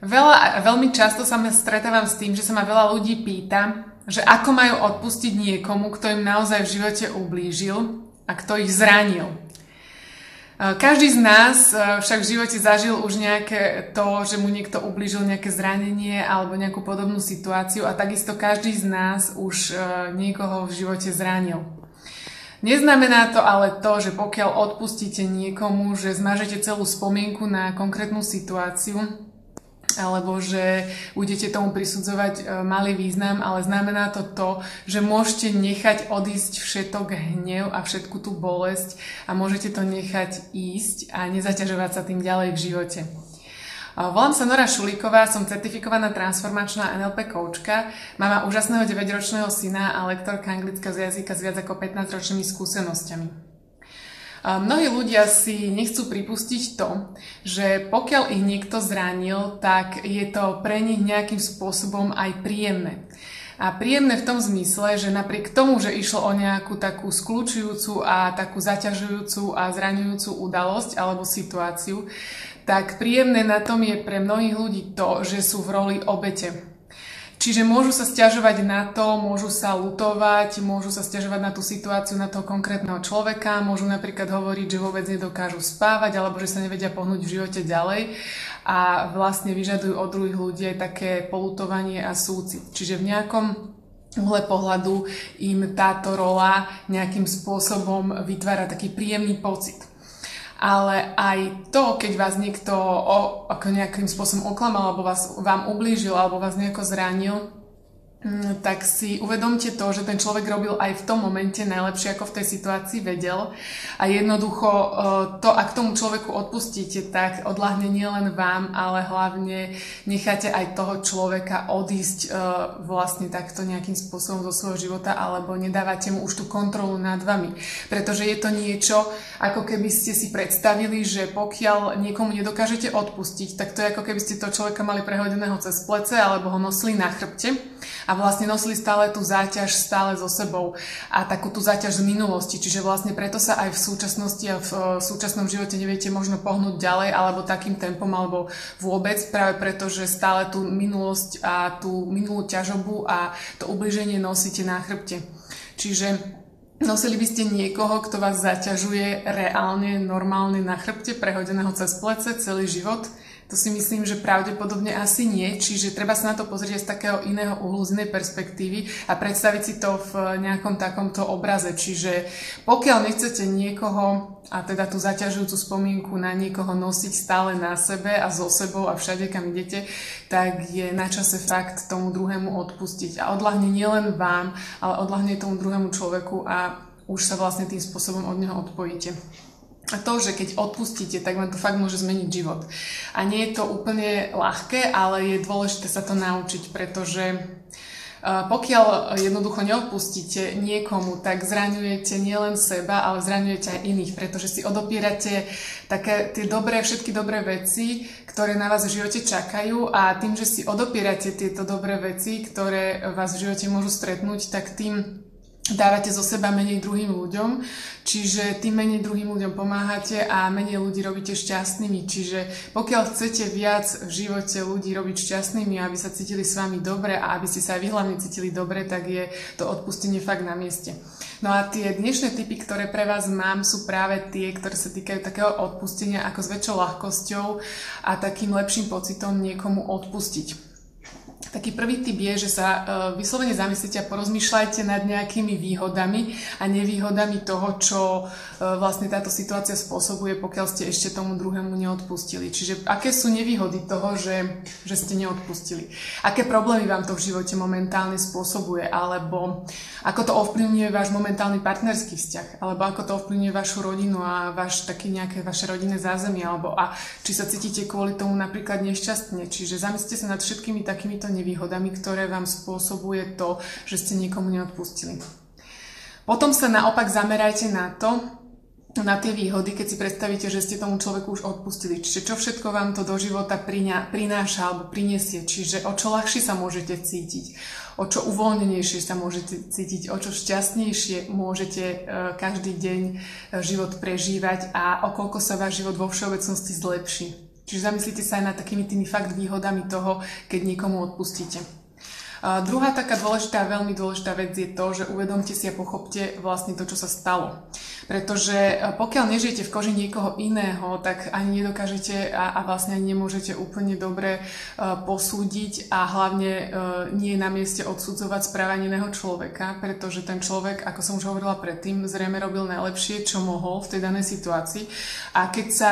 Veľmi často sa stretávam s tým, že sa ma veľa ľudí pýta, že ako majú odpustiť niekomu, kto im naozaj v živote ublížil a kto ich zranil. Každý z nás však v živote zažil už nejaké to, že mu niekto ublížil nejaké zranenie alebo nejakú podobnú situáciu a takisto každý z nás už niekoho v živote zranil. Neznamená to ale to, že pokiaľ odpustíte niekomu, že zmažete celú spomienku na konkrétnu situáciu, alebo že budete tomu prisudzovať malý význam, ale znamená to to, že môžete nechať odísť všetok hnev a všetku tú bolesť a môžete to nechať ísť a nezaťažovať sa tým ďalej v živote. Volám sa Nora Šulíková, som certifikovaná transformačná NLP koučka, mama úžasného 9-ročného syna a lektorka anglického jazyka s viac ako 15-ročnými skúsenosťami. Mnohí ľudia si nechcú pripustiť to, že pokiaľ ich niekto zranil, tak je to pre nich nejakým spôsobom aj príjemné. A príjemné v tom zmysle, že napriek tomu, že išlo o nejakú takú skľučujúcu a takú zaťažujúcu a zraňujúcu udalosť alebo situáciu, tak príjemné na tom je pre mnohých ľudí to, že sú v roli obete. Čiže môžu sa sťažovať na to, môžu sa ľutovať, môžu sa sťažovať na tú situáciu, na toho konkrétneho človeka, môžu napríklad hovoriť, že vôbec nedokážu spávať alebo že sa nevedia pohnúť v živote ďalej a vlastne vyžadujú od druhých ľudí také poľutovanie a súcit. Čiže v nejakom uhle pohľadu im táto rola nejakým spôsobom vytvára taký príjemný pocit. Ale aj to, keď vás niekto nejakým spôsobom oklamal, alebo vám ublížil, alebo vás nejako zranil, tak si uvedomte to, že ten človek robil aj v tom momente najlepšie, ako v tej situácii vedel. A jednoducho to, ak tomu človeku odpustíte, tak odľahne nielen vám, ale hlavne necháte aj toho človeka odísť vlastne takto nejakým spôsobom zo svojho života, alebo nedávate mu už tú kontrolu nad vami. Pretože je to niečo, ako keby ste si predstavili, že pokiaľ niekomu nedokážete odpustiť, tak to je ako keby ste toho človeka mali prehodeného cez plece, alebo ho nosili na chrbte. A vlastne nosili stále tú záťaž stále so sebou a takú tú záťaž z minulosti. Čiže vlastne preto sa aj v súčasnosti a v súčasnom živote neviete možno pohnúť ďalej alebo takým tempom alebo vôbec práve preto, že stále tú minulosť a tú minulú ťažobu a to ubliženie nosíte na chrbte. Čiže nosili by ste niekoho, kto vás zaťažuje reálne, normálne na chrbte, prehodeného cez plece celý život. To si myslím, že pravdepodobne asi nie, čiže treba sa na to pozrieť z takého iného uhlu, z inej perspektívy a predstaviť si to v nejakom takomto obraze. Čiže pokiaľ nechcete niekoho, a teda tú zaťažujúcu spomienku na niekoho nosiť stále na sebe a so sebou a všade, kam idete, tak je na čase fakt tomu druhému odpustiť. A odľahne nielen vám, ale odľahne tomu druhému človeku a už sa vlastne tým spôsobom od neho odpojíte. A to, že keď odpustíte, tak vám to fakt môže zmeniť život. A nie je to úplne ľahké, ale je dôležité sa to naučiť, pretože pokiaľ jednoducho neodpustíte niekomu, tak zraňujete nielen seba, ale zraňujete aj iných, pretože si odopierate také tie dobré, všetky dobré veci, ktoré na vás v živote čakajú a tým, že si odopierate tieto dobré veci, ktoré vás v živote môžu stretnúť, tak tým dávate zo seba menej druhým ľuďom, čiže tým menej druhým ľuďom pomáhate a menej ľudí robíte šťastnými. Čiže pokiaľ chcete viac v živote ľudí robiť šťastnými, aby sa cítili s vami dobre a aby ste sa aj vy hlavne cítili dobre, tak je to odpustenie fakt na mieste. No a tie dnešné tipy, ktoré pre vás mám, sú práve tie, ktoré sa týkajú takého odpustenia ako s väčšou ľahkosťou a takým lepším pocitom niekomu odpustiť. Taký prvý tip je, že sa vyslovene zamyslite a porozmýšľajte nad nejakými výhodami a nevýhodami toho, čo vlastne táto situácia spôsobuje, pokiaľ ste ešte tomu druhému neodpustili. Čiže aké sú nevýhody toho, že ste neodpustili? Aké problémy vám to v živote momentálne spôsobuje? Alebo ako to ovplyvňuje váš momentálny partnerský vzťah? Alebo ako to ovplyvňuje vašu rodinu a vaše rodinné zázemie? Alebo či sa cítite kvôli tomu napríklad nešťastne? Čiže zamyslite sa nad všetkými takýmito nevýhodami, ktoré vám spôsobuje to, že ste niekomu neodpustili. Potom sa naopak zamerajte na tie výhody, keď si predstavíte, že ste tomu človeku už odpustili. Čiže čo všetko vám to do života prináša alebo prinesie. Čiže o čo ľahšie sa môžete cítiť, o čo uvoľnenejšie sa môžete cítiť, o čo šťastnejšie môžete každý deň život prežívať a o koľko sa váš život vo všeobecnosti zlepší. Čiže zamyslite sa aj nad takými tými fakt výhodami toho, keď niekomu odpustíte. Druhá taká dôležitá, veľmi dôležitá vec je to, že uvedomte si a pochopte vlastne to, čo sa stalo. Pretože pokiaľ nežijete v koži niekoho iného, tak ani nedokážete a vlastne ani nemôžete úplne dobre posúdiť a hlavne nie je na mieste odsudzovať správanie iného človeka, pretože ten človek, ako som už hovorila predtým, zrejme robil najlepšie, čo mohol v tej danej situácii. A keď sa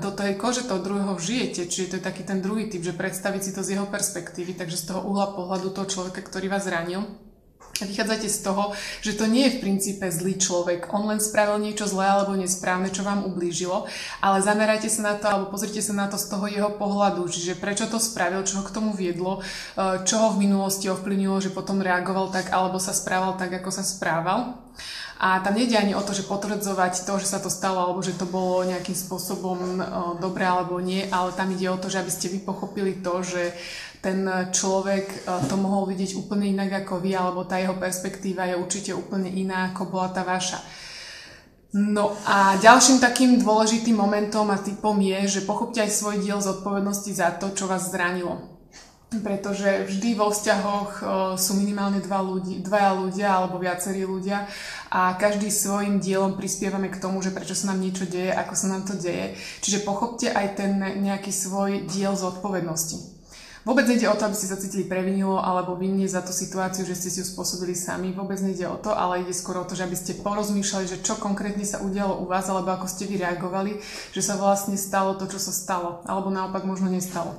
do tej kože toho druhého žijete, čiže to je taký ten druhý typ, že predstaviť si to z jeho perspektívy, takže z toho uhla pohľadu toho človeka, ktorý vás zranil. Vychádzajte z toho, že to nie je v princípe zlý človek. On len spravil niečo zlé alebo nesprávne, čo vám ublížilo, ale zamerajte sa na to alebo pozrite sa na to z toho jeho pohľadu, čiže prečo to spravil, čo ho k tomu viedlo, čo ho v minulosti ovplyvnilo, že potom reagoval tak alebo sa správal tak, ako sa správal. A tam nejde ani o to, že potvrdzovať to, že sa to stalo, alebo že to bolo nejakým spôsobom dobré alebo nie, ale tam ide o to, že aby ste vy pochopili to, že ten človek to mohol vidieť úplne inak ako vy, alebo tá jeho perspektíva je určite úplne iná, ako bola tá vaša. No a ďalším takým dôležitým momentom a typom je, že pochopte aj svoj diel zodpovednosti za to, čo vás zranilo. Pretože vždy vo vzťahoch sú minimálne dvaja ľudia alebo viacerí ľudia a každý svojim dielom prispievame k tomu, že prečo sa nám niečo deje, ako sa nám to deje. Čiže pochopte aj ten nejaký svoj diel zodpovednosti. Vôbec nejde o to, aby ste sa cítili previnilo alebo vinne za tú situáciu, že ste si ju spôsobili sami. Vôbec nejde o to, ale ide skôr o to, že aby ste porozmýšľali, že čo konkrétne sa udialo u vás alebo ako ste vy reagovali, že sa vlastne stalo to, čo sa stalo. Alebo naopak možno nestalo,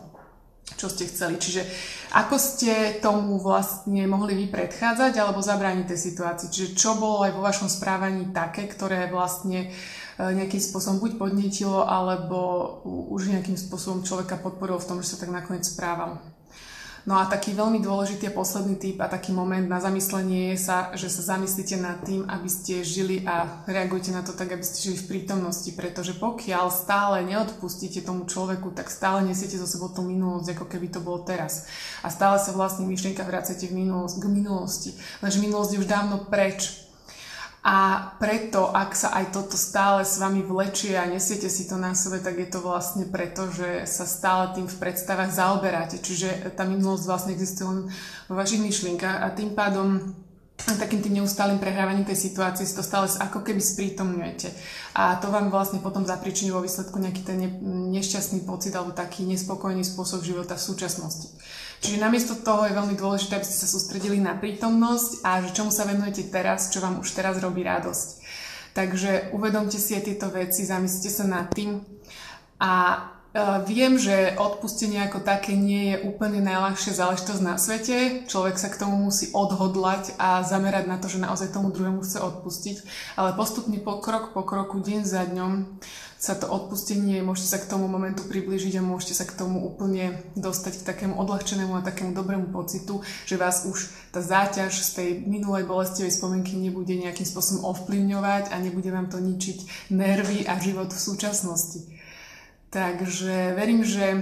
čo ste chceli. Čiže ako ste tomu vlastne mohli vy predchádzať alebo zabrániť tej situácii. Čiže čo bolo aj vo vašom správaní také, ktoré vlastne nejakým spôsobom buď podnietilo, alebo už nejakým spôsobom človeka podporilo v tom, že sa tak nakoniec správal. No a taký veľmi dôležitý posledný tip a taký moment na zamyslenie je, že sa zamyslíte nad tým, aby ste žili a reagujete na to tak, aby ste žili v prítomnosti, pretože pokiaľ stále neodpustíte tomu človeku, tak stále nesiete so sebou tú minulosť, ako keby to bolo teraz. A stále sa vlastne v myšlienkach vracete k minulosti, lenže minulosť je už dávno preč. A preto, ak sa aj toto stále s vami vlečie a nesiete si to na sebe, tak je to vlastne preto, že sa stále tým v predstavách zaoberáte. Čiže tá minulosť vlastne existuje len vo vašich myšlienkach a tým pádom takým tým neustálým prehrávaním tej situácie si to stále ako keby sprítomňujete. A to vám vlastne potom zapričiní vo výsledku nejaký ten nešťastný pocit alebo taký nespokojný spôsob života v súčasnosti. Čiže namiesto toho je veľmi dôležité, aby ste sa sústredili na prítomnosť a že čomu sa venujete teraz, čo vám už teraz robí radosť. Takže uvedomte si aj tieto veci, zamyslite sa nad tým. A viem, že odpustenie ako také nie je úplne najľahšia záležitosť na svete. Človek sa k tomu musí odhodlať a zamerať na to, že naozaj tomu druhému chce odpustiť. Ale postupne krok po kroku, deň za dňom sa to odpustenie, môžete sa k tomu momentu priblížiť a môžete sa k tomu úplne dostať k takému odľahčenému a takému dobrému pocitu, že vás už tá záťaž z tej minulej bolestivej spomienky nebude nejakým spôsobom ovplyvňovať a nebude vám to ničiť nervy a život v súčasnosti. Takže verím, že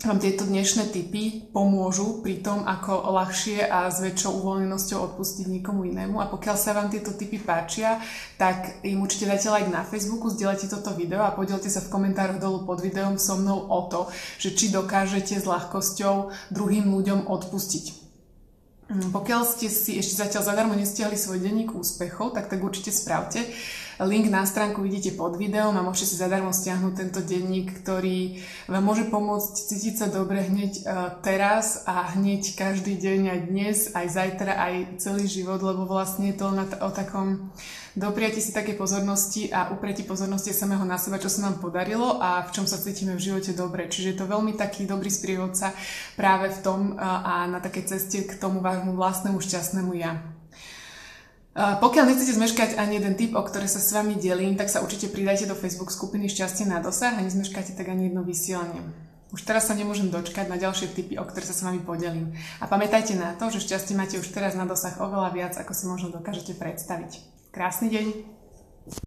vám tieto dnešné tipy pomôžu pri tom, ako ľahšie a s väčšou uvoľnenosťou odpustiť niekomu inému. A pokiaľ sa vám tieto tipy páčia, tak im určite dajte like na Facebooku, zdieľajte toto video a podielte sa v komentároch dolu pod videom so mnou o to, že či dokážete s ľahkosťou druhým ľuďom odpustiť. Pokiaľ ste si ešte zatiaľ zadarmo nestiahli svoj denník úspechov, tak určite spravte. Link na stránku vidíte pod videom a môžete si zadarmo stiahnuť tento denník, ktorý vám môže pomôcť cítiť sa dobre hneď teraz a hneď každý deň, aj dnes, aj zajtra, aj celý život, lebo vlastne je to o takom dopriati si také pozornosti a upriati pozornosti samého na seba, čo sa nám podarilo a v čom sa cítime v živote dobre. Čiže je to veľmi taký dobrý sprievodca práve v tom a na takej ceste k tomu vášmu vlastnému šťastnému ja. Pokiaľ nechcete zmeškať ani jeden tip, o ktoré sa s vami delím, tak sa určite pridajte do Facebook skupiny Šťastie na dosah a nezmeškáte tak ani jedno vysielanie. Už teraz sa nemôžem dočkať na ďalšie tipy, o ktoré sa s vami podelím. A pamätajte na to, že šťastie máte už teraz na dosah oveľa viac, ako si možno dokážete predstaviť. Krásny deň!